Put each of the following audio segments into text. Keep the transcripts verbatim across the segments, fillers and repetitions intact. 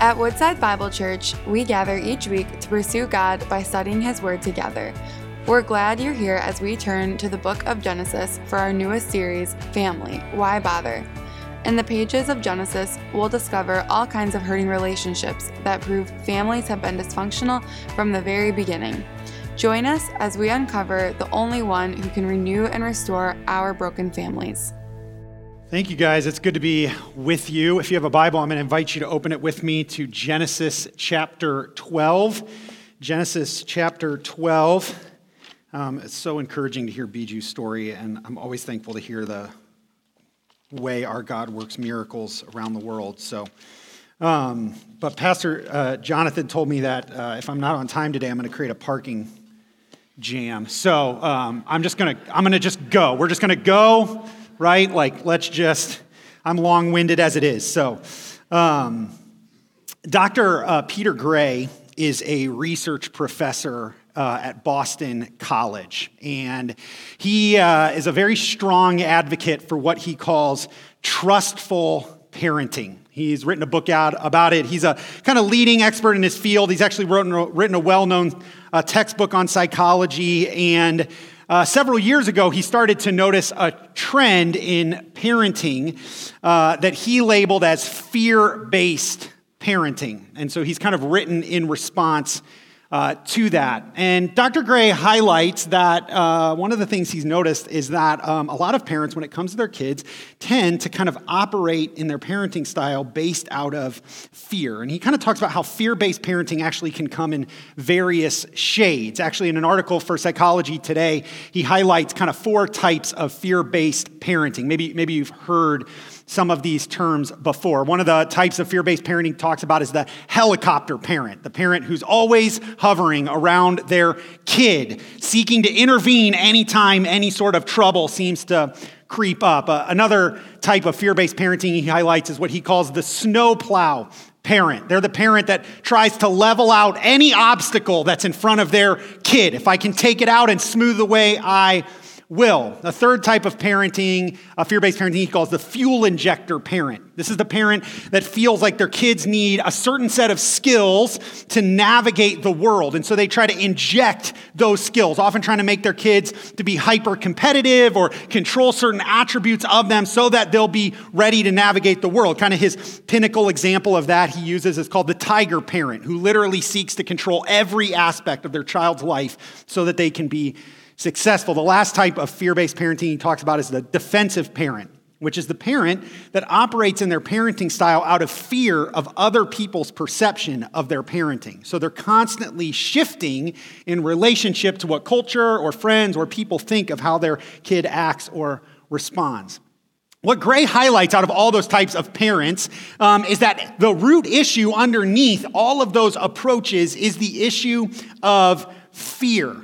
At Woodside Bible Church, we gather each week to pursue God by studying His Word together. We're glad you're here as we turn to the book of Genesis for our newest series, Family, Why Bother? In the pages of Genesis, we'll discover all kinds of hurting relationships that prove families have been dysfunctional from the very beginning. Join us as we uncover the only one who can renew and restore our broken families. Thank you, guys. It's good to be with you. If you have a Bible, I'm going to invite you to open it with me to Genesis chapter twelve. Genesis chapter twelve. Um, it's so encouraging to hear Biju's story, and I'm always thankful to hear the way our God works miracles around the world. So, um, but Pastor uh, Jonathan told me that uh, if I'm not on time today, I'm going to create a parking jam. So um, I'm just going to I'm going to just go. We're just going to go. Right? Like, let's just, I'm long-winded as it is. So, um, Doctor Uh, Peter Gray is a research professor uh, at Boston College, and he uh, is a very strong advocate for what he calls trustful parenting. He's written a book out about it. He's a kind of leading expert in his field. He's actually wrote, written a well-known uh, textbook on psychology, and Uh, several years ago, he started to notice a trend in parenting uh, that he labeled as fear-based parenting. And so he's kind of written in response uh, to that. And Doctor Gray highlights that uh, one of the things he's noticed is that um, a lot of parents, when it comes to their kids, tend to kind of operate in their parenting style based out of fear. And he kind of talks about how fear-based parenting actually can come in various shades. Actually, in an article for Psychology Today, he highlights kind of four types of fear-based parenting. Maybe, maybe you've heard some of these terms before. One of the types of fear-based parenting talks about is the helicopter parent, the parent who's always hovering around their kid, seeking to intervene anytime any sort of trouble seems to creep up. Uh, another type of fear-based parenting he highlights is what he calls the snowplow parent. They're the parent that tries to level out any obstacle that's in front of their kid. If I can take it out and smooth the way, I will. A third type of parenting, a fear-based parenting, he calls the fuel injector parent. This is the parent that feels like their kids need a certain set of skills to navigate the world. And so they try to inject those skills, often trying to make their kids to be hyper-competitive or control certain attributes of them so that they'll be ready to navigate the world. Kind of his pinnacle example of that he uses is called the tiger parent, who literally seeks to control every aspect of their child's life so that they can be successful. The last type of fear-based parenting he talks about is the defensive parent, which is the parent that operates in their parenting style out of fear of other people's perception of their parenting. So they're constantly shifting in relationship to what culture or friends or people think of how their kid acts or responds. What Gray highlights out of all those types of parents um, is that the root issue underneath all of those approaches is the issue of fear.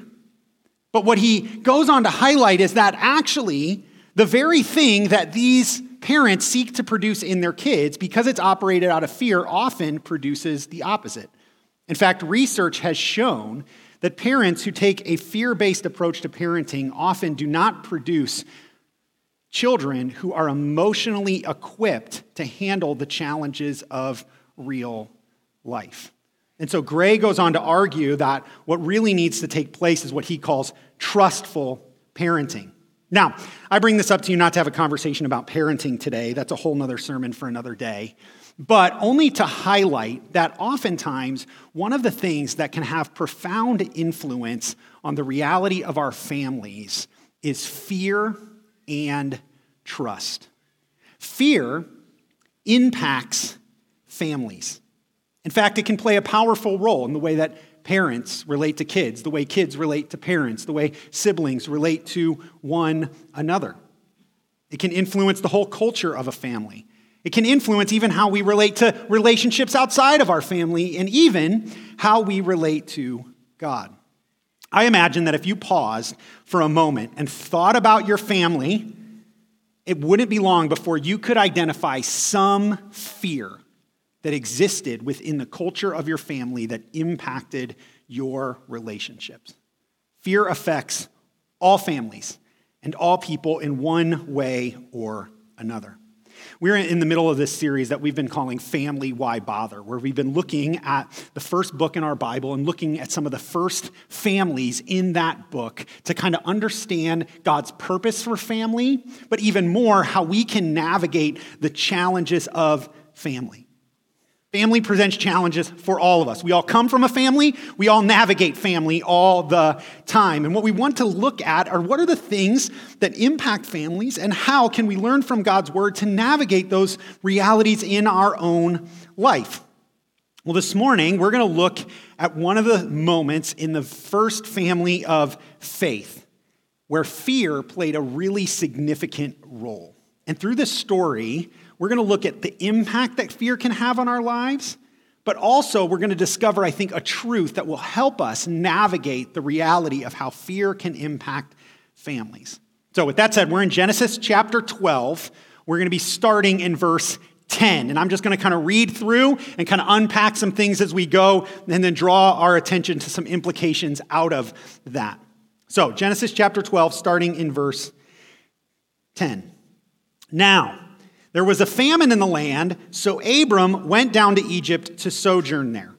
But what he goes on to highlight is that actually the very thing that these parents seek to produce in their kids, because it's operated out of fear, often produces the opposite. In fact, research has shown that parents who take a fear-based approach to parenting often do not produce children who are emotionally equipped to handle the challenges of real life. And so Gray goes on to argue that what really needs to take place is what he calls trustful parenting. Now, I bring this up to you not to have a conversation about parenting today. That's a whole nother sermon for another day. But only to highlight that oftentimes one of the things that can have profound influence on the reality of our families is fear and trust. Fear impacts families. In fact, it can play a powerful role in the way that parents relate to kids, the way kids relate to parents, the way siblings relate to one another. It can influence the whole culture of a family. It can influence even how we relate to relationships outside of our family and even how we relate to God. I imagine that if you paused for a moment and thought about your family, it wouldn't be long before you could identify some fear that existed within the culture of your family that impacted your relationships. Fear affects all families and all people in one way or another. We're in the middle of this series that we've been calling Family, Why Bother, where we've been looking at the first book in our Bible and looking at some of the first families in that book to kind of understand God's purpose for family, but even more, how we can navigate the challenges of family. Family presents challenges for all of us. We all come from a family. We all navigate family all the time. And what we want to look at are what are the things that impact families and how can we learn from God's word to navigate those realities in our own life? Well, this morning, we're going to look at one of the moments in the first family of faith where fear played a really significant role. And through this story, we're going to look at the impact that fear can have on our lives, but also we're going to discover, I think, a truth that will help us navigate the reality of how fear can impact families. So with that said, we're in Genesis chapter twelve. We're going to be starting in verse ten, and I'm just going to kind of read through and kind of unpack some things as we go, and then draw our attention to some implications out of that. So Genesis chapter twelve, starting in verse ten. Now, there was a famine in the land, so Abram went down to Egypt to sojourn there.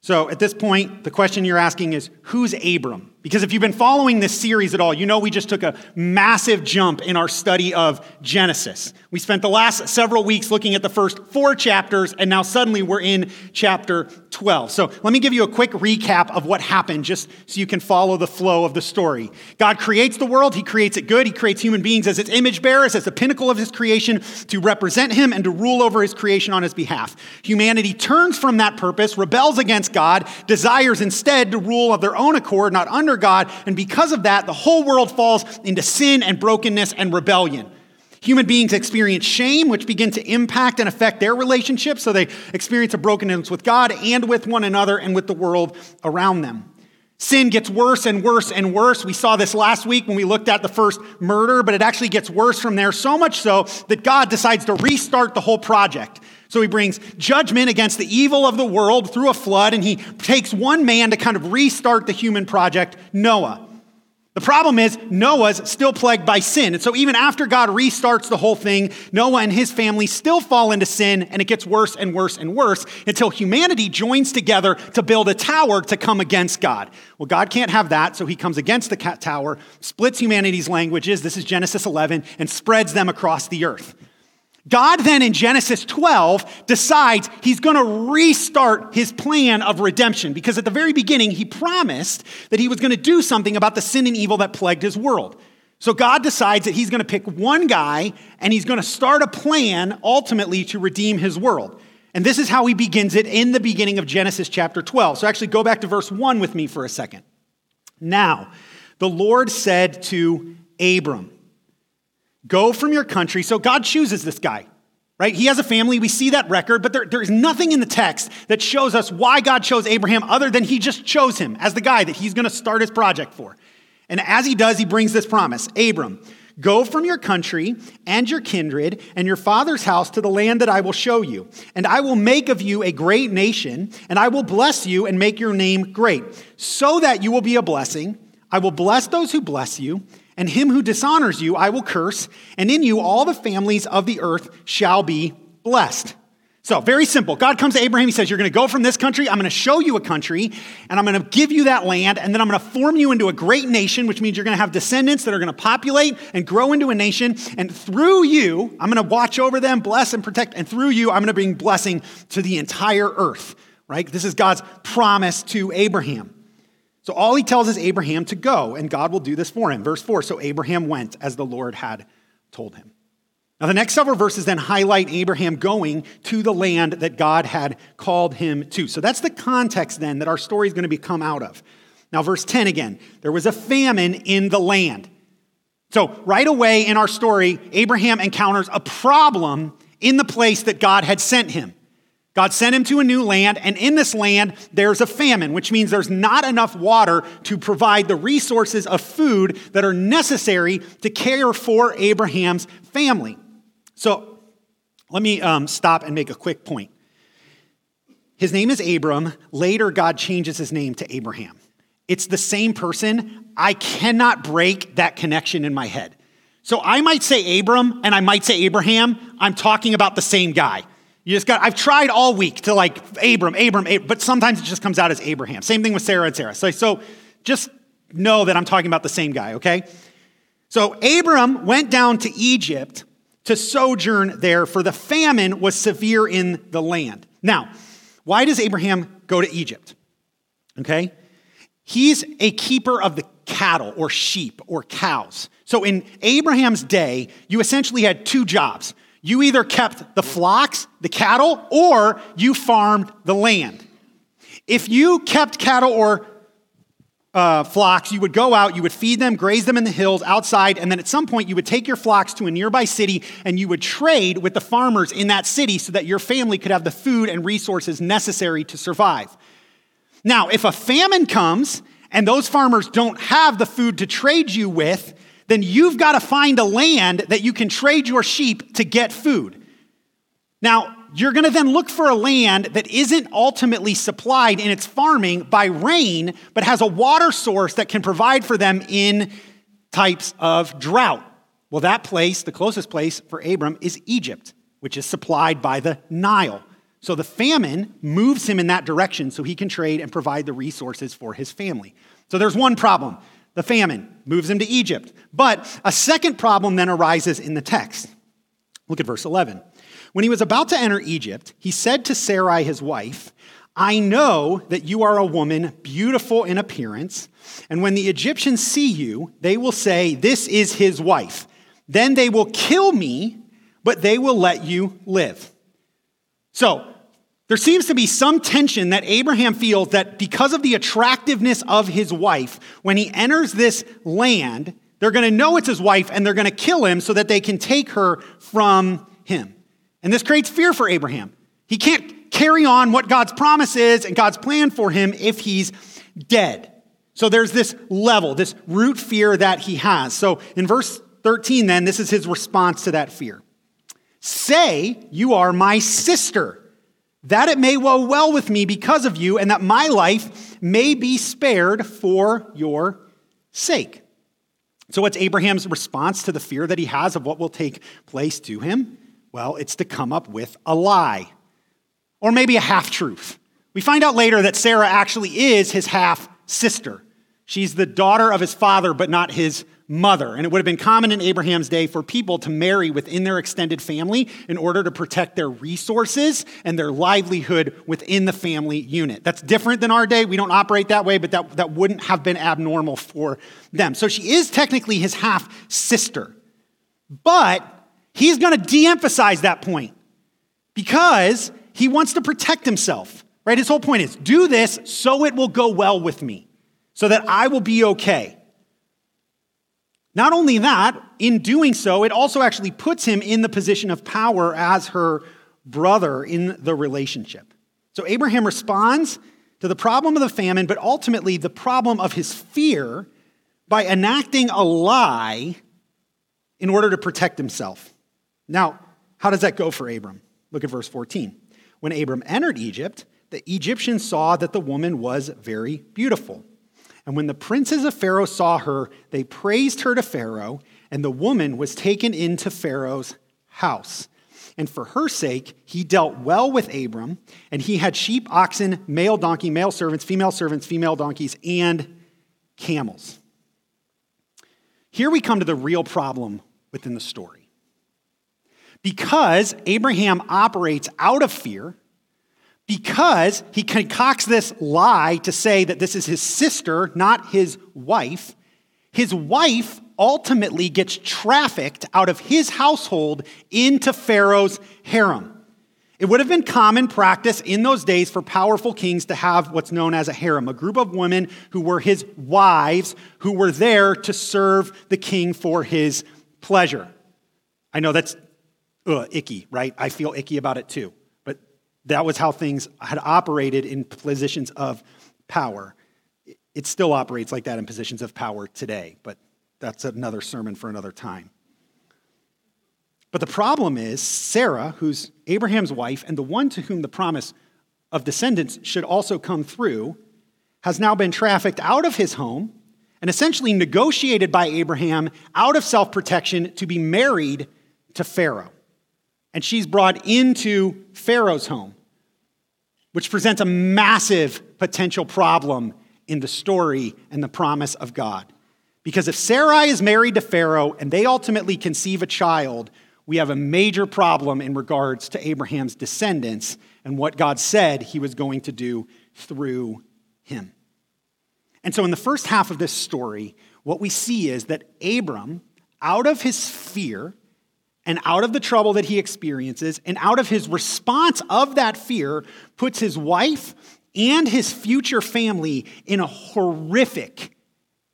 So at this point, the question you're asking is, who's Abram? Because if you've been following this series at all, you know we just took a massive jump in our study of Genesis. We spent the last several weeks looking at the first four chapters, and now suddenly we're in chapter twelve. So let me give you a quick recap of what happened, just so you can follow the flow of the story. God creates the world. He creates it good. He creates human beings as its image bearers, as the pinnacle of his creation, to represent him and to rule over his creation on his behalf. Humanity turns from that purpose, rebels against God, desires instead to rule of their own accord, not under God, and because of that, the whole world falls into sin and brokenness and rebellion. Human beings experience shame, which begin to impact and affect their relationships, so they experience a brokenness with God and with one another and with the world around them. Sin gets worse and worse and worse. We saw this last week when we looked at the first murder, but it actually gets worse from there, so much so that God decides to restart the whole project. So he brings judgment against the evil of the world through a flood, and he takes one man to kind of restart the human project, Noah. The problem is Noah's still plagued by sin. And so even after God restarts the whole thing, Noah and his family still fall into sin, and it gets worse and worse and worse until humanity joins together to build a tower to come against God. Well, God can't have that, so he comes against the tower, splits humanity's languages, this is Genesis eleven, and spreads them across the earth. God then in Genesis twelve decides he's going to restart his plan of redemption, because at the very beginning, he promised that he was going to do something about the sin and evil that plagued his world. So God decides that he's going to pick one guy and he's going to start a plan ultimately to redeem his world. And this is how he begins it in the beginning of Genesis chapter twelve. So actually go back to verse one with me for a second. Now, the Lord said to Abram, "Go from your country." So God chooses this guy, right? He has a family. We see that record, but there, there is nothing in the text that shows us why God chose Abraham other than he just chose him as the guy that he's going to start his project for. And as he does, he brings this promise. Abram, go from your country and your kindred and your father's house to the land that I will show you. And I will make of you a great nation, and I will bless you and make your name great, so that you will be a blessing. I will bless those who bless you, and him who dishonors you I will curse, and in you all the families of the earth shall be blessed. So very simple. God comes to Abraham. He says, you're going to go from this country. I'm going to show you a country, and I'm going to give you that land, and then I'm going to form you into a great nation, which means you're going to have descendants that are going to populate and grow into a nation, and through you, I'm going to watch over them, bless and protect, and through you, I'm going to bring blessing to the entire earth, right? This is God's promise to Abraham. So all he tells is Abraham to go, and God will do this for him. Verse four, so Abraham went as the Lord had told him. Now the next several verses then highlight Abraham going to the land that God had called him to. So that's the context then that our story is going to be come out of. Now verse ten again, there was a famine in the land. So right away in our story, Abraham encounters a problem in the place that God had sent him. God sent him to a new land, and in this land, there's a famine, which means there's not enough water to provide the resources of food that are necessary to care for Abraham's family. So let me um, stop and make a quick point. His name is Abram. Later, God changes his name to Abraham. It's the same person. I cannot break that connection in my head. So I might say Abram and I might say Abraham. I'm talking about the same guy. You just got, I've tried all week to like Abram, Abram, Abram, but sometimes it just comes out as Abraham. Same thing with Sarah and Sarah. So, so just know that I'm talking about the same guy, okay? So Abram went down to Egypt to sojourn there, for the famine was severe in the land. Now, why does Abraham go to Egypt? Okay? He's a keeper of the cattle or sheep or cows. So in Abraham's day, you essentially had two jobs. You either kept the flocks, the cattle, or you farmed the land. If you kept cattle or uh, flocks, you would go out, you would feed them, graze them in the hills outside, and then at some point you would take your flocks to a nearby city and you would trade with the farmers in that city so that your family could have the food and resources necessary to survive. Now, if a famine comes and those farmers don't have the food to trade you with, then you've got to find a land that you can trade your sheep to get food. Now, you're going to then look for a land that isn't ultimately supplied in its farming by rain, but has a water source that can provide for them in types of drought. Well, that place, the closest place for Abram, is Egypt, which is supplied by the Nile. So the famine moves him in that direction so he can trade and provide the resources for his family. So there's one problem. The famine moves him to Egypt. But a second problem then arises in the text. Look at verse eleven. When he was about to enter Egypt, he said to Sarai, his wife, "I know that you are a woman beautiful in appearance, and when the Egyptians see you, they will say, 'This is his wife.' Then they will kill me, but they will let you live." So there seems to be some tension that Abraham feels that because of the attractiveness of his wife, when he enters this land, they're going to know it's his wife and they're going to kill him so that they can take her from him. And this creates fear for Abraham. He can't carry on what God's promise is and God's plan for him if he's dead. So there's this level, this root fear that he has. So in verse thirteen, then, this is his response to that fear. "Say, 'You are my sister, that it may go well with me because of you, and that my life may be spared for your sake.'" So what's Abraham's response to the fear that he has of what will take place to him? Well, it's to come up with a lie, or maybe a half-truth. We find out later that Sarah actually is his half-sister. She's the daughter of his father, but not his mother. And it would have been common in Abraham's day for people to marry within their extended family in order to protect their resources and their livelihood within the family unit. That's different than our day. We don't operate that way, but that, that wouldn't have been abnormal for them. So she is technically his half-sister. But he's going to de-emphasize that point because he wants to protect himself, right? His whole point is, do this so it will go well with me, so that I will be okay. Not only that, in doing so, it also actually puts him in the position of power as her brother in the relationship. So Abraham responds to the problem of the famine, but ultimately the problem of his fear, by enacting a lie in order to protect himself. Now, how does that go for Abram? Look at verse fourteen. When Abram entered Egypt, the Egyptians saw that the woman was very beautiful. And when the princes of Pharaoh saw her, they praised her to Pharaoh, and the woman was taken into Pharaoh's house. And for her sake, he dealt well with Abram, and he had sheep, oxen, male donkey, male servants, female servants, female donkeys, and camels. Here we come to the real problem within the story. Because Abraham operates out of fear, because he concocts this lie to say that this is his sister, not his wife, his wife ultimately gets trafficked out of his household into Pharaoh's harem. It would have been common practice in those days for powerful kings to have what's known as a harem, a group of women who were his wives, who were there to serve the king for his pleasure. I know that's uh, icky, right? I feel icky about it too. That was how things had operated in positions of power. It still operates like that in positions of power today, but that's another sermon for another time. But the problem is Sarah, who's Abraham's wife and the one to whom the promise of descendants should also come through, has now been trafficked out of his home and essentially negotiated by Abraham out of self-protection to be married to Pharaoh. And she's brought into Pharaoh's home, which presents a massive potential problem in the story and the promise of God. Because if Sarai is married to Pharaoh and they ultimately conceive a child, we have a major problem in regards to Abraham's descendants and what God said he was going to do through him. And so in the first half of this story, what we see is that Abram, out of his fear and out of the trouble that he experiences and out of his response of that fear, puts his wife and his future family in a horrific,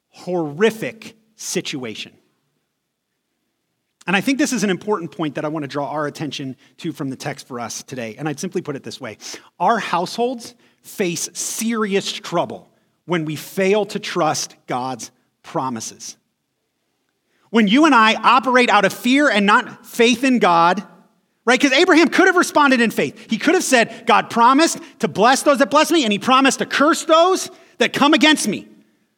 horrific situation. And I think this is an important point that I want to draw our attention to from the text for us today. And I'd simply put it this way. Our households face serious trouble when we fail to trust God's promises. When you and I operate out of fear and not faith in God, right? Because Abraham could have responded in faith. He could have said, God promised to bless those that bless me, and he promised to curse those that come against me.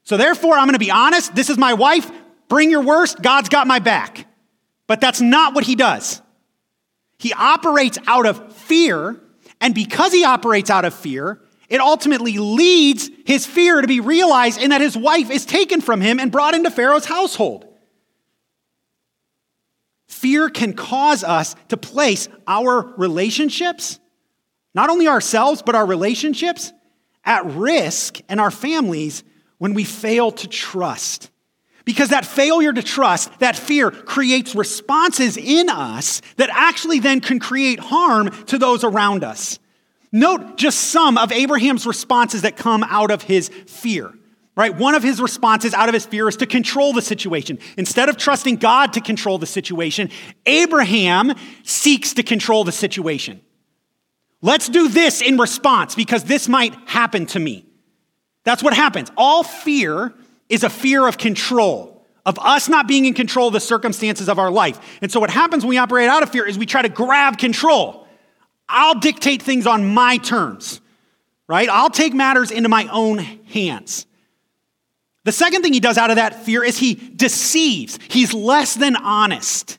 So therefore, I'm going to be honest. This is my wife. Bring your worst. God's got my back. But that's not what he does. He operates out of fear, and because he operates out of fear, it ultimately leads his fear to be realized in that his wife is taken from him and brought into Pharaoh's household. Fear can cause us to place our relationships, not only ourselves, but our relationships, at risk and our families when we fail to trust. Because that failure to trust, that fear, creates responses in us that actually then can create harm to those around us. Note just some of Abraham's responses that come out of his fear, right? One of his responses out of his fear is to control the situation. Instead of trusting God to control the situation, Abraham seeks to control the situation. Let's do this in response because this might happen to me. That's what happens. All fear is a fear of control, of us not being in control of the circumstances of our life. And so what happens when we operate out of fear is we try to grab control. I'll dictate things on my terms, right? I'll take matters into my own hands. The second thing he does out of that fear is he deceives. He's less than honest.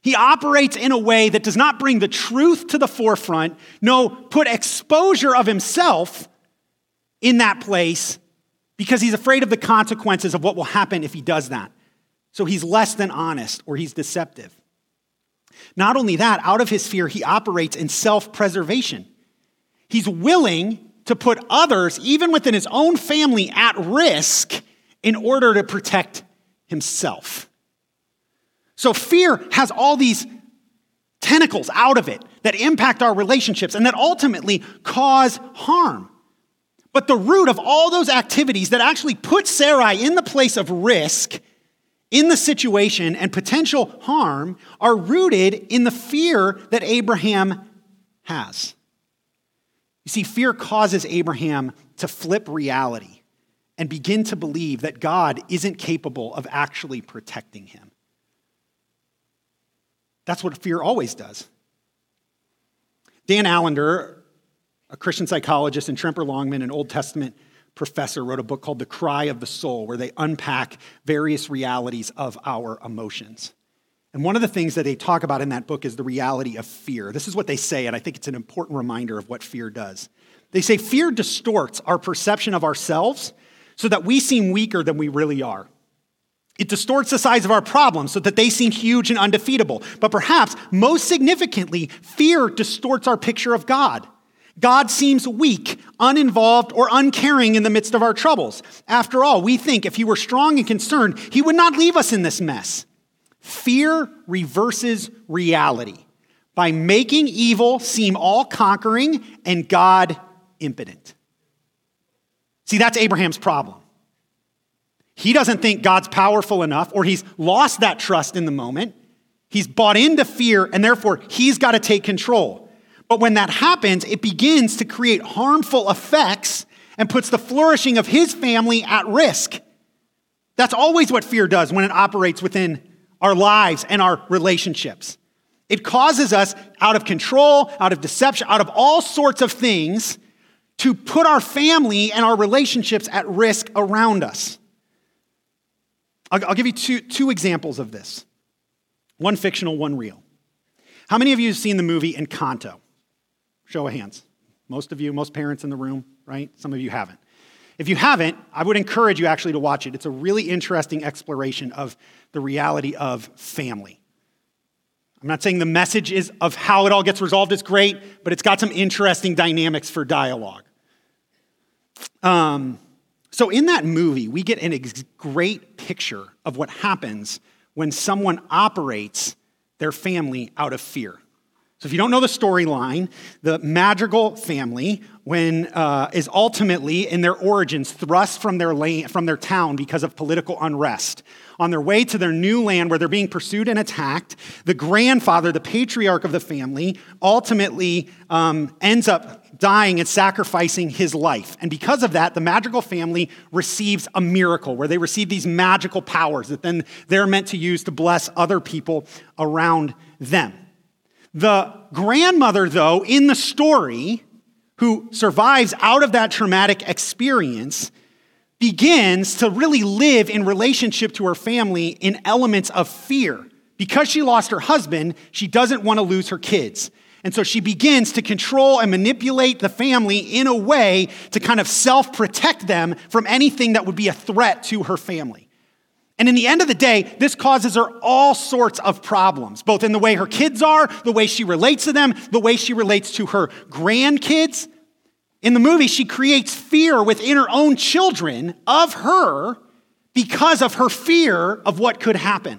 He operates in a way that does not bring the truth to the forefront, no, put exposure of himself in that place, because he's afraid of the consequences of what will happen if he does that. So he's less than honest, or he's deceptive. Not only that, out of his fear, he operates in self-preservation. He's willing to put others, even within his own family, at risk in order to protect himself. So fear has all these tentacles out of it that impact our relationships and that ultimately cause harm. But the root of all those activities that actually put Sarai in the place of risk, in the situation, and potential harm are rooted in the fear that Abraham has. You see, fear causes Abraham to flip reality and begin to believe that God isn't capable of actually protecting him. That's what fear always does. Dan Allender, a Christian psychologist, and Tremper Longman, an Old Testament professor, wrote a book called The Cry of the Soul, where they unpack various realities of our emotions. And one of the things that they talk about in that book is the reality of fear. This is what they say, and I think it's an important reminder of what fear does. They say fear distorts our perception of ourselves so that we seem weaker than we really are. It distorts the size of our problems so that they seem huge and undefeatable. But perhaps most significantly, fear distorts our picture of God. God seems weak, uninvolved, or uncaring in the midst of our troubles. After all, we think if he were strong and concerned, he would not leave us in this mess. Fear reverses reality by making evil seem all-conquering and God impotent. See, that's Abraham's problem. He doesn't think God's powerful enough, or he's lost that trust in the moment. He's bought into fear, and therefore he's got to take control. But when that happens, it begins to create harmful effects and puts the flourishing of his family at risk. That's always what fear does when it operates within our lives and our relationships. It causes us out of control, out of deception, out of all sorts of things to put our family and our relationships at risk around us. I'll, I'll give you two, two examples of this. One fictional, one real. How many of you have seen the movie Encanto? Show of hands. Most of you, most parents in the room, right? Some of you haven't. If you haven't, I would encourage you actually to watch it. It's a really interesting exploration of the reality of family. I'm not saying the message is of how it all gets resolved is great, but it's got some interesting dynamics for dialogue. Um, so in that movie, we get a ex- great picture of what happens when someone operates their family out of fear. So if you don't know the storyline, the Madrigal family when uh, is ultimately, in their origins, thrust from their land, from their town because of political unrest. On their way to their new land where they're being pursued and attacked, the grandfather, the patriarch of the family, ultimately um, ends up dying and sacrificing his life. And because of that, the Madrigal family receives a miracle where they receive these magical powers that then they're meant to use to bless other people around them. The grandmother, though, in the story, who survives out of that traumatic experience, begins to really live in relationship to her family in elements of fear. Because she lost her husband, she doesn't want to lose her kids. And so she begins to control and manipulate the family in a way to kind of self-protect them from anything that would be a threat to her family. And in the end of the day, this causes her all sorts of problems, both in the way her kids are, the way she relates to them, the way she relates to her grandkids. In the movie, she creates fear within her own children of her because of her fear of what could happen.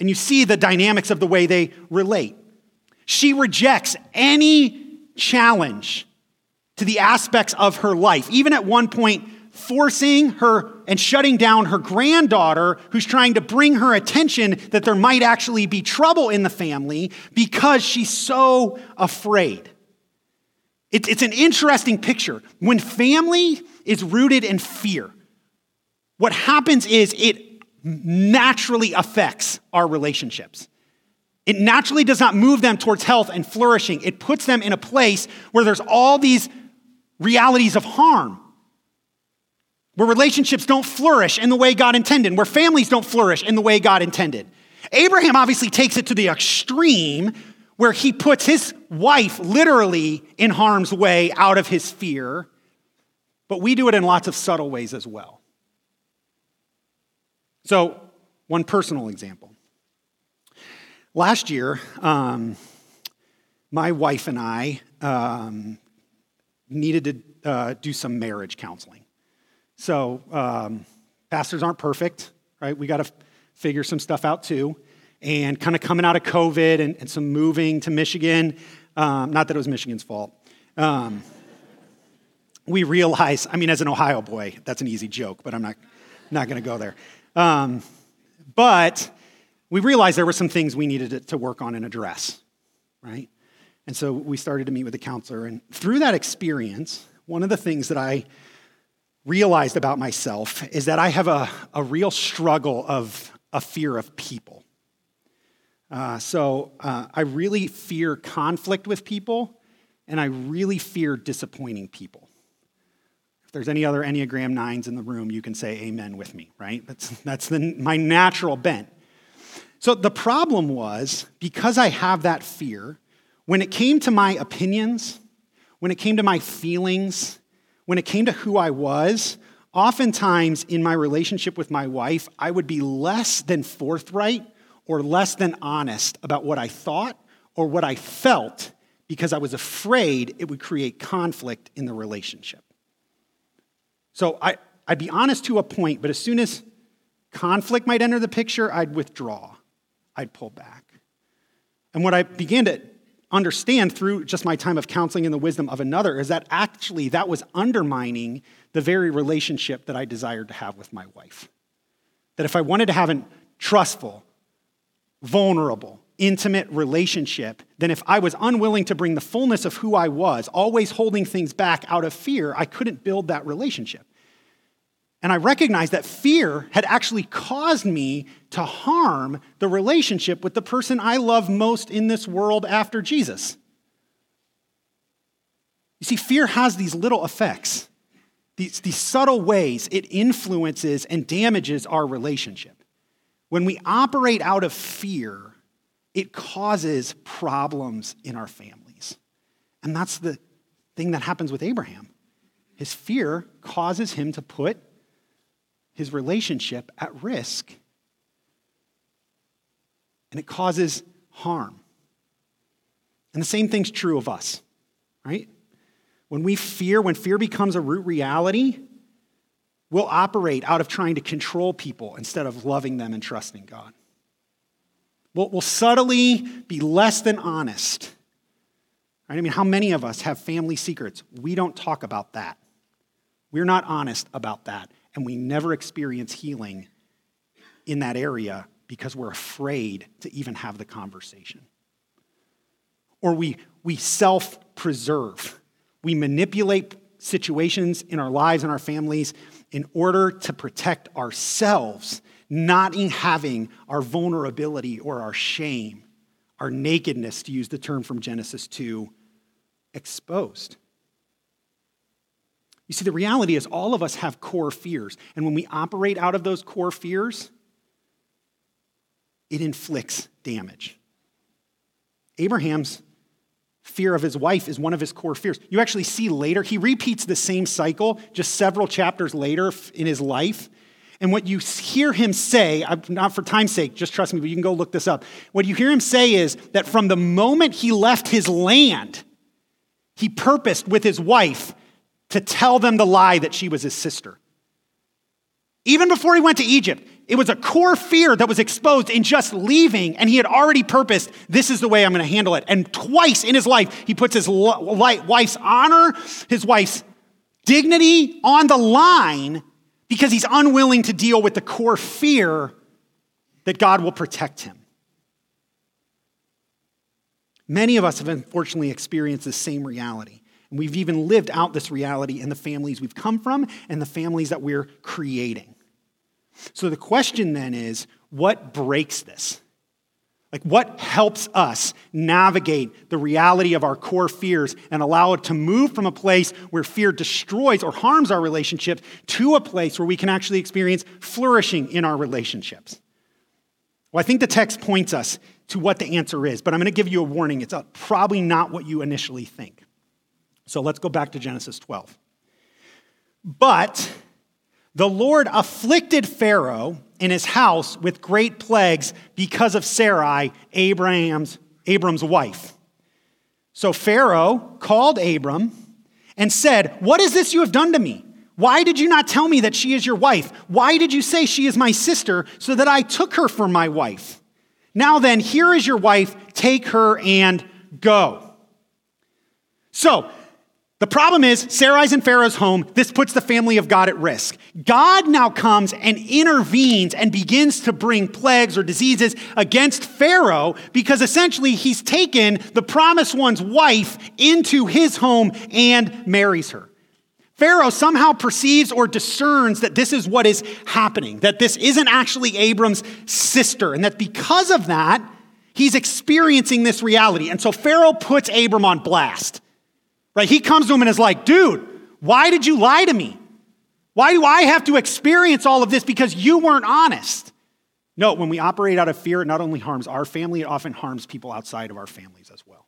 And you see the dynamics of the way they relate. She rejects any challenge to the aspects of her life, even at one point forcing her and shutting down her granddaughter who's trying to bring her attention that there might actually be trouble in the family because she's so afraid. It, it's an interesting picture. When family is rooted in fear, what happens is it naturally affects our relationships. It naturally does not move them towards health and flourishing. It puts them in a place where there's all these realities of harm, where relationships don't flourish in the way God intended, where families don't flourish in the way God intended. Abraham obviously takes it to the extreme where he puts his wife literally in harm's way out of his fear, but we do it in lots of subtle ways as well. So, one personal example. Last year, um, my wife and I um, needed to uh, do some marriage counseling. So um, pastors aren't perfect, right? We got to f- figure some stuff out too. And kind of coming out of COVID and, and some moving to Michigan, um, not that it was Michigan's fault, um, we realized, I mean, as an Ohio boy, that's an easy joke, but I'm not, not going to go there. Um, but we realized there were some things we needed to, to work on and address, right? And so we started to meet with a counselor. And through that experience, one of the things that I realized about myself is that I have a, a real struggle of a fear of people. Uh, so uh, I really fear conflict with people, and I really fear disappointing people. If there's any other Enneagram nines in the room, you can say amen with me, right? That's, that's the, my natural bent. So the problem was, because I have that fear, when it came to my opinions, when it came to my feelings, when it came to who I was, oftentimes in my relationship with my wife, I would be less than forthright or less than honest about what I thought or what I felt because I was afraid it would create conflict in the relationship. So I, I'd be honest to a point, but as soon as conflict might enter the picture, I'd withdraw. I'd pull back. And what I began to understand through just my time of counseling and the wisdom of another is that actually that was undermining the very relationship that I desired to have with my wife. That if I wanted to have a trustful, vulnerable, intimate relationship, then if I was unwilling to bring the fullness of who I was, always holding things back out of fear, I couldn't build that relationship. And I recognized that fear had actually caused me to harm the relationship with the person I love most in this world after Jesus. You see, fear has these little effects, these, these subtle ways it influences and damages our relationship. When we operate out of fear, it causes problems in our families. And that's the thing that happens with Abraham. His fear causes him to put his relationship at risk. And it causes harm. And the same thing's true of us, right? When we fear, when fear becomes a root reality, we'll operate out of trying to control people instead of loving them and trusting God. We'll, we'll subtly be less than honest. Right? I mean, how many of us have family secrets? We don't talk about that. We're not honest about that. And we never experience healing in that area because we're afraid to even have the conversation. Or we, we self-preserve. We manipulate situations in our lives and our families in order to protect ourselves, not in having our vulnerability or our shame, our nakedness, to use the term from Genesis two, exposed. You see, the reality is all of us have core fears, and when we operate out of those core fears, it inflicts damage. Abraham's fear of his wife is one of his core fears. You actually see later, he repeats the same cycle just several chapters later in his life. And what you hear him say, not for time's sake, just trust me, but you can go look this up. What you hear him say is that from the moment he left his land, he purposed with his wife to tell them the lie that she was his sister. Even before he went to Egypt, it was a core fear that was exposed in just leaving, and he had already purposed, this is the way I'm going to handle it. And twice in his life, he puts his wife's honor, his wife's dignity on the line because he's unwilling to deal with the core fear that God will protect him. Many of us have unfortunately experienced the same reality. And we've even lived out this reality in the families we've come from and the families that we're creating. So the question then is, what breaks this? Like, what helps us navigate the reality of our core fears and allow it to move from a place where fear destroys or harms our relationships to a place where we can actually experience flourishing in our relationships? Well, I think the text points us to what the answer is, but I'm going to give you a warning. It's probably not what you initially think. So let's go back to Genesis twelve. But the Lord afflicted Pharaoh and his house with great plagues because of Sarai, Abraham's, Abram's wife. So Pharaoh called Abram and said, "What is this you have done to me? Why did you not tell me that she is your wife? Why did you say she is my sister so that I took her for my wife? Now then, here is your wife. Take her and go." So the problem is, Sarai's in Pharaoh's home. This puts the family of God at risk. God now comes and intervenes and begins to bring plagues or diseases against Pharaoh because essentially he's taken the promised one's wife into his home and marries her. Pharaoh somehow perceives or discerns that this is what is happening, that this isn't actually Abram's sister, and that because of that, he's experiencing this reality. And so Pharaoh puts Abram on blast. Right? He comes to him and is like, dude, why did you lie to me? Why do I have to experience all of this because you weren't honest? No, when we operate out of fear, it not only harms our family, it often harms people outside of our families as well.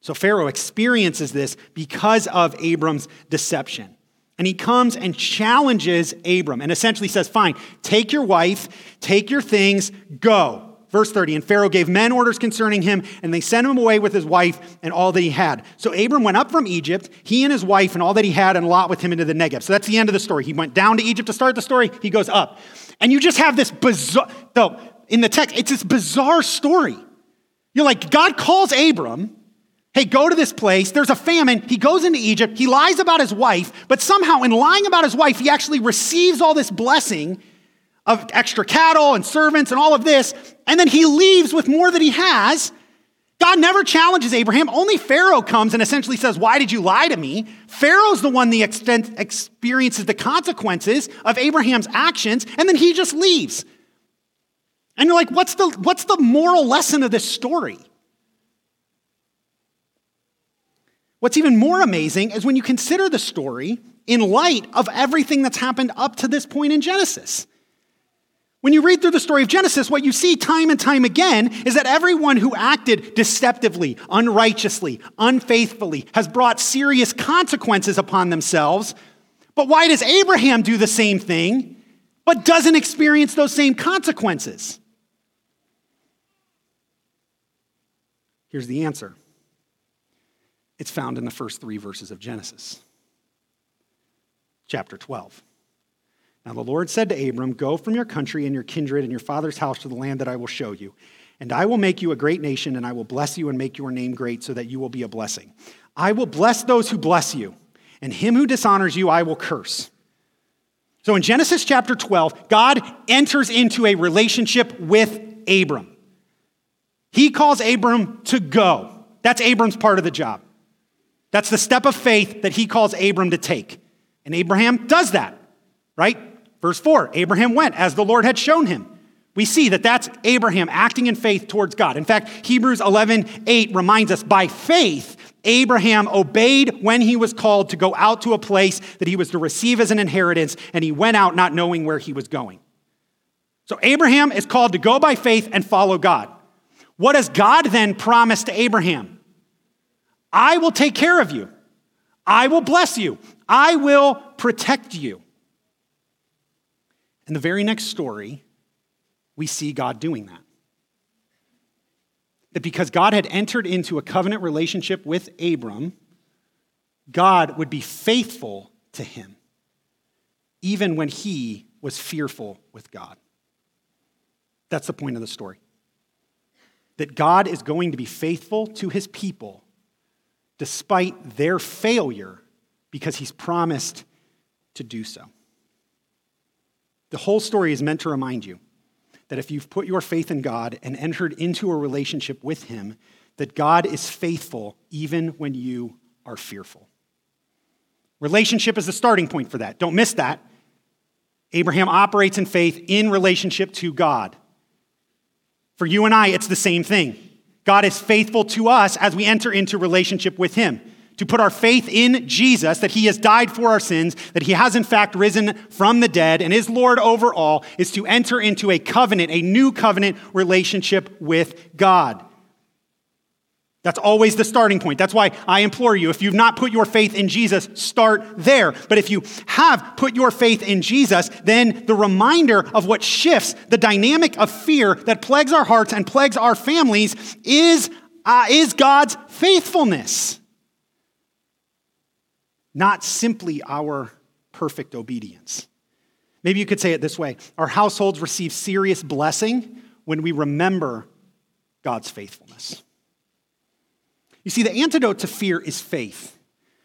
So Pharaoh experiences this because of Abram's deception. And he comes and challenges Abram and essentially says, fine, take your wife, take your things, go. Verse thirty, and Pharaoh gave men orders concerning him, and they sent him away with his wife and all that he had. So Abram went up from Egypt, he and his wife and all that he had, and Lot with him into the Negev. So that's the end of the story. He went down to Egypt to start the story. He goes up. And you just have this bizarre, though, in the text, it's this bizarre story. You're like, God calls Abram, hey, go to this place. There's a famine. He goes into Egypt. He lies about his wife, but somehow in lying about his wife, he actually receives all this blessing of extra cattle and servants and all of this, and then he leaves with more that he has. God never challenges Abraham. Only Pharaoh comes and essentially says, why did you lie to me? Pharaoh's the one that experiences the consequences of Abraham's actions, and then he just leaves. And you're like, what's the, what's the moral lesson of this story? What's even more amazing is when you consider the story in light of everything that's happened up to this point in Genesis. When you read through the story of Genesis, what you see time and time again is that everyone who acted deceptively, unrighteously, unfaithfully has brought serious consequences upon themselves. But why does Abraham do the same thing, but doesn't experience those same consequences? Here's the answer. It's found in the first three verses of Genesis. Chapter twelve. Now the Lord said to Abram, "Go from your country and your kindred and your father's house to the land that I will show you. And I will make you a great nation, and I will bless you and make your name great so that you will be a blessing. I will bless those who bless you, and him who dishonors you I will curse." So in Genesis chapter twelve, God enters into a relationship with Abram. He calls Abram to go. That's Abram's part of the job. That's the step of faith that he calls Abram to take. And Abraham does that, right? Verse four, Abraham went as the Lord had shown him. We see that that's Abraham acting in faith towards God. In fact, Hebrews eleven eight reminds us, by faith, Abraham obeyed when he was called to go out to a place that he was to receive as an inheritance, and he went out not knowing where he was going. So Abraham is called to go by faith and follow God. What does God then promise to Abraham? I will take care of you. I will bless you. I will protect you. In the very next story, we see God doing that. That because God had entered into a covenant relationship with Abram, God would be faithful to him, even when he was fearful with God. That's the point of the story. That God is going to be faithful to his people despite their failure, because he's promised to do so. The whole story is meant to remind you that if you've put your faith in God and entered into a relationship with him, that God is faithful even when you are fearful. Relationship is the starting point for that. Don't miss that. Abraham operates in faith in relationship to God. For you and I, it's the same thing. God is faithful to us as we enter into relationship with him, to put our faith in Jesus, that he has died for our sins, that he has in fact risen from the dead and is Lord over all, is to enter into a covenant, a new covenant relationship with God. That's always the starting point. That's why I implore you, if you've not put your faith in Jesus, start there. But if you have put your faith in Jesus, then the reminder of what shifts the dynamic of fear that plagues our hearts and plagues our families is, uh, is God's faithfulness. Not simply our perfect obedience. Maybe you could say it this way. Our households receive serious blessing when we remember God's faithfulness. You see, the antidote to fear is faith,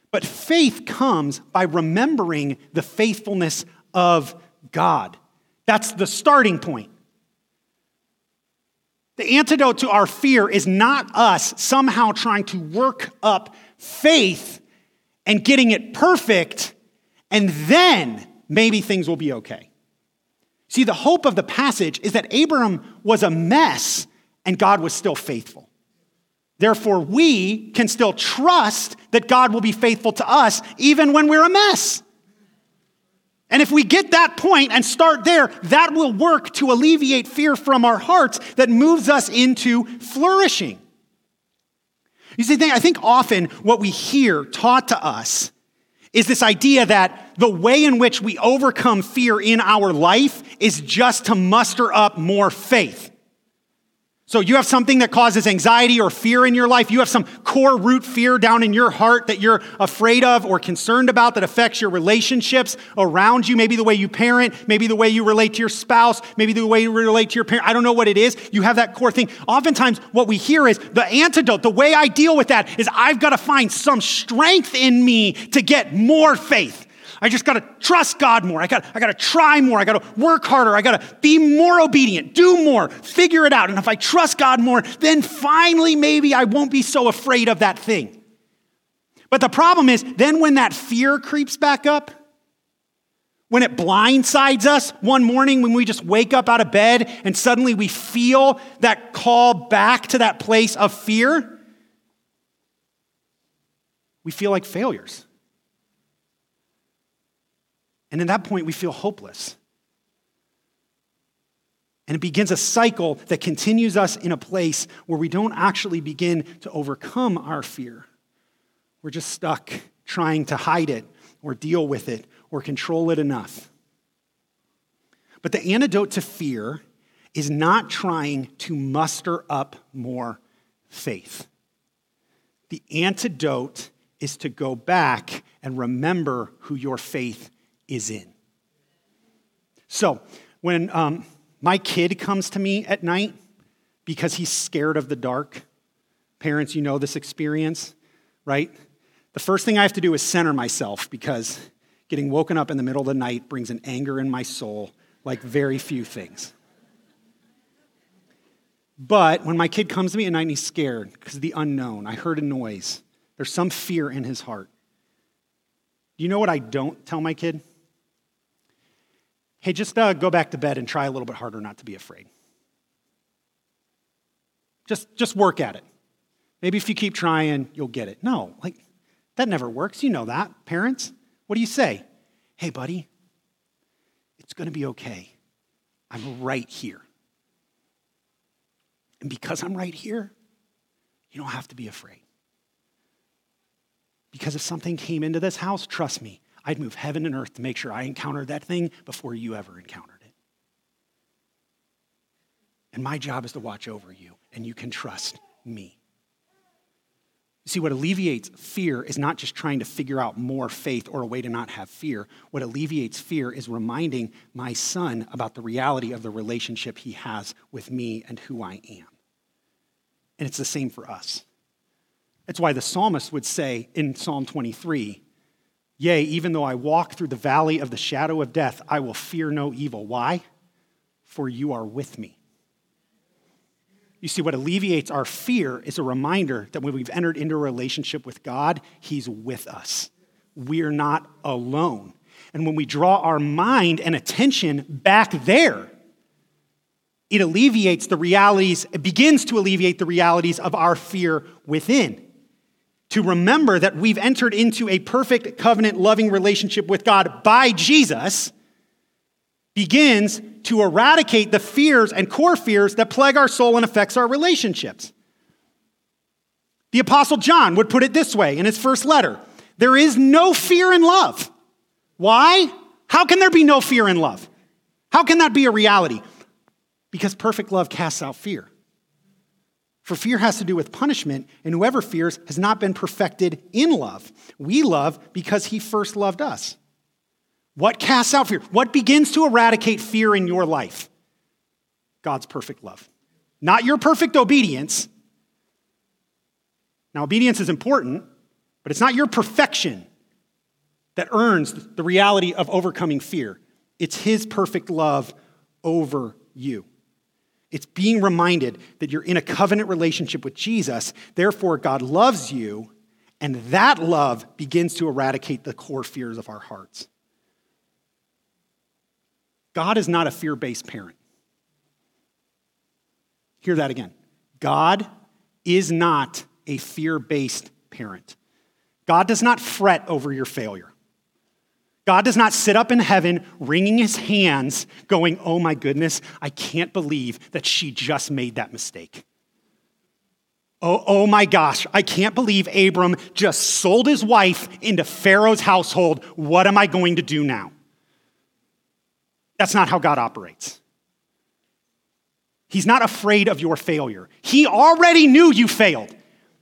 but faith comes by remembering the faithfulness of God. That's the starting point. The antidote to our fear is not us somehow trying to work up faith and getting it perfect, and then maybe things will be okay. See, the hope of the passage is that Abram was a mess and God was still faithful. Therefore, we can still trust that God will be faithful to us even when we're a mess. And if we get that point and start there, that will work to alleviate fear from our hearts that moves us into flourishing. You see, I think often what we hear taught to us is this idea that the way in which we overcome fear in our life is just to muster up more faith. So you have something that causes anxiety or fear in your life. You have some core root fear down in your heart that you're afraid of or concerned about that affects your relationships around you. Maybe the way you parent, maybe the way you relate to your spouse, maybe the way you relate to your parent. I don't know what it is. You have that core thing. Oftentimes what we hear is the antidote, the way I deal with that is I've got to find some strength in me to get more faith. I just got to trust God more. I got I got to try more. I got to work harder. I got to be more obedient, do more, figure it out. And if I trust God more, then finally maybe I won't be so afraid of that thing. But the problem is then when that fear creeps back up, when it blindsides us one morning when we just wake up out of bed and suddenly we feel that call back to that place of fear, we feel like failures. And at that point, we feel hopeless. And it begins a cycle that continues us in a place where we don't actually begin to overcome our fear. We're just stuck trying to hide it or deal with it or control it enough. But the antidote to fear is not trying to muster up more faith. The antidote is to go back and remember who your faith is in. So when um, my kid comes to me at night because he's scared of the dark, parents, you know this experience, right? The first thing I have to do is center myself, because getting woken up in the middle of the night brings an anger in my soul like very few things. But when my kid comes to me at night and he's scared because of the unknown, I heard a noise, there's some fear in his heart. You know what I don't tell my kid? Hey, just uh, go back to bed and try a little bit harder not to be afraid. Just, just work at it. Maybe if you keep trying, you'll get it. No, like, that never works. You know that, parents. What do you say? Hey, buddy, it's going to be okay. I'm right here. And because I'm right here, you don't have to be afraid. Because if something came into this house, trust me, I'd move heaven and earth to make sure I encountered that thing before you ever encountered it. And my job is to watch over you, and you can trust me. You see, what alleviates fear is not just trying to figure out more faith or a way to not have fear. What alleviates fear is reminding my son about the reality of the relationship he has with me and who I am. And it's the same for us. That's why the psalmist would say in Psalm twenty-three, yea, even though I walk through the valley of the shadow of death, I will fear no evil. Why? For you are with me. You see, what alleviates our fear is a reminder that when we've entered into a relationship with God, he's with us. We're not alone. And when we draw our mind and attention back there, it alleviates the realities, it begins to alleviate the realities of our fear within. To remember that we've entered into a perfect covenant-loving relationship with God by Jesus begins to eradicate the fears and core fears that plague our soul and affects our relationships. The Apostle John would put it this way in his first letter. There is no fear in love. Why? How can there be no fear in love? How can that be a reality? Because perfect love casts out fear. For fear has to do with punishment, and whoever fears has not been perfected in love. We love because he first loved us. What casts out fear? What begins to eradicate fear in your life? God's perfect love. Not your perfect obedience. Now, obedience is important, but it's not your perfection that earns the reality of overcoming fear. It's his perfect love over you. It's being reminded that you're in a covenant relationship with Jesus. Therefore, God loves you, and that love begins to eradicate the core fears of our hearts. God is not a fear-based parent. Hear that again. God is not a fear-based parent. God does not fret over your failure. God does not sit up in heaven wringing his hands going, oh my goodness, I can't believe that she just made that mistake. Oh, oh my gosh, I can't believe Abram just sold his wife into Pharaoh's household. What am I going to do now? That's not how God operates. He's not afraid of your failure. He already knew you failed.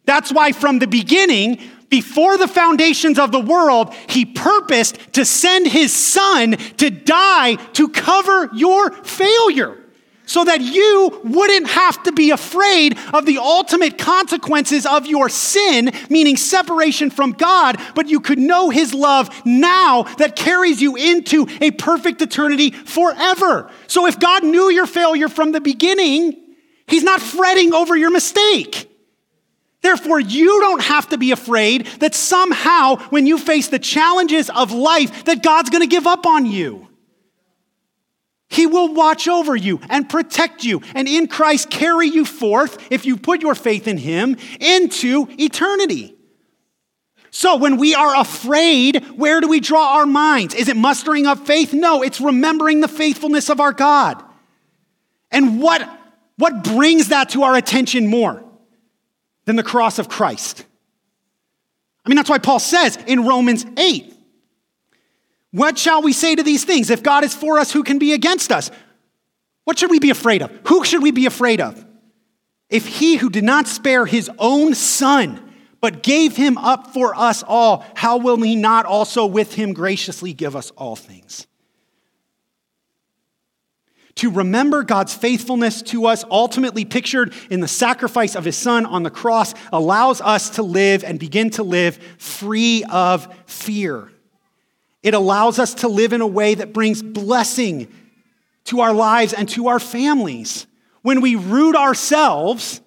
That's why from the beginning, before the foundations of the world, he purposed to send his son to die to cover your failure so that you wouldn't have to be afraid of the ultimate consequences of your sin, meaning separation from God, but you could know his love now that carries you into a perfect eternity forever. So if God knew your failure from the beginning, he's not fretting over your mistake. Therefore, you don't have to be afraid that somehow when you face the challenges of life that God's going to give up on you. He will watch over you and protect you and in Christ carry you forth, if you put your faith in him, into eternity. So when we are afraid, where do we draw our minds? Is it mustering up faith? No, it's remembering the faithfulness of our God. And what, what brings that to our attention more than the cross of Christ? I mean, that's why Paul says in Romans eight, what shall we say to these things? If God is for us, who can be against us? What should we be afraid of? Who should we be afraid of? If he who did not spare his own son, but gave him up for us all, how will he not also with him graciously give us all things? To remember God's faithfulness to us, ultimately pictured in the sacrifice of his son on the cross, allows us to live and begin to live free of fear. It allows us to live in a way that brings blessing to our lives and to our families. When we root ourselves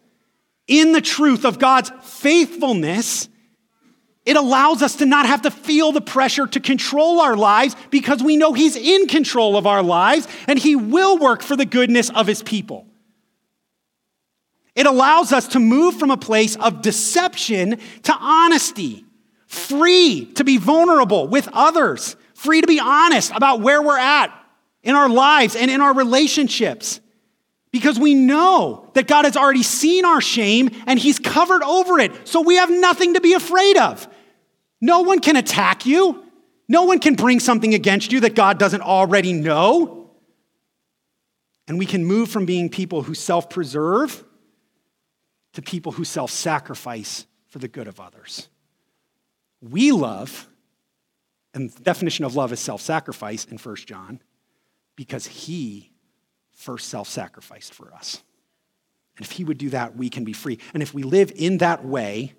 in the truth of God's faithfulness, it allows us to not have to feel the pressure to control our lives, because we know he's in control of our lives and he will work for the goodness of his people. It allows us to move from a place of deception to honesty, free to be vulnerable with others, free to be honest about where we're at in our lives and in our relationships. Because we know that God has already seen our shame and he's covered over it. So we have nothing to be afraid of. No one can attack you. No one can bring something against you that God doesn't already know. And we can move from being people who self-preserve to people who self-sacrifice for the good of others. We love, and the definition of love is self-sacrifice in First John, because he first self-sacrificed for us. And if he would do that, we can be free. And if we live in that way,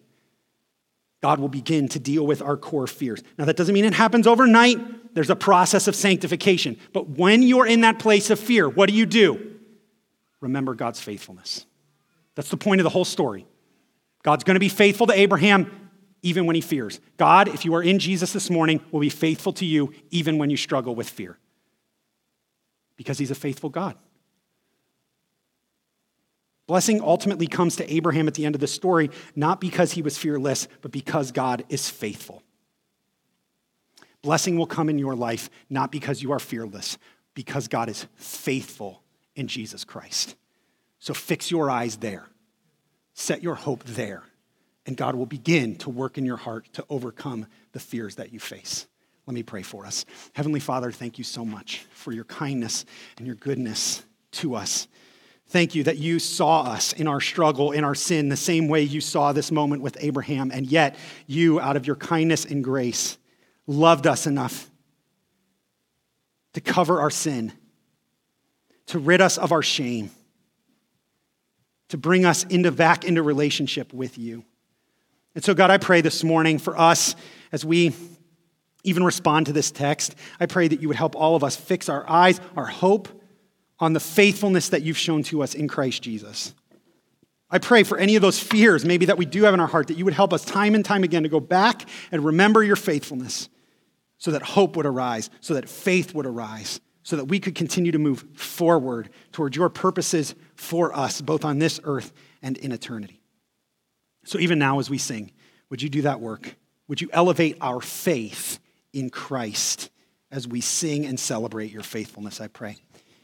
God will begin to deal with our core fears. Now, that doesn't mean it happens overnight. There's a process of sanctification. But when you're in that place of fear, what do you do? Remember God's faithfulness. That's the point of the whole story. God's going to be faithful to Abraham even when he fears. God, if you are in Jesus this morning, will be faithful to you even when you struggle with fear. Because he's a faithful God. Blessing ultimately comes to Abraham at the end of the story, not because he was fearless, but because God is faithful. Blessing will come in your life, not because you are fearless, because God is faithful in Jesus Christ. So fix your eyes there. Set your hope there. And God will begin to work in your heart to overcome the fears that you face. Let me pray for us. Heavenly Father, thank you so much for your kindness and your goodness to us. Thank you that you saw us in our struggle, in our sin, the same way you saw this moment with Abraham. And yet you, out of your kindness and grace, loved us enough to cover our sin, to rid us of our shame, to bring us into back into relationship with you. And so, God, I pray this morning for us as we even respond to this text. I pray that you would help all of us fix our eyes, our hope on the faithfulness that you've shown to us in Christ Jesus. I pray for any of those fears maybe that we do have in our heart, that you would help us time and time again to go back and remember your faithfulness, so that hope would arise, so that faith would arise, so that we could continue to move forward towards your purposes for us, both on this earth and in eternity. So even now as we sing, would you do that work? Would you elevate our faith in Christ as we sing and celebrate your faithfulness, I pray.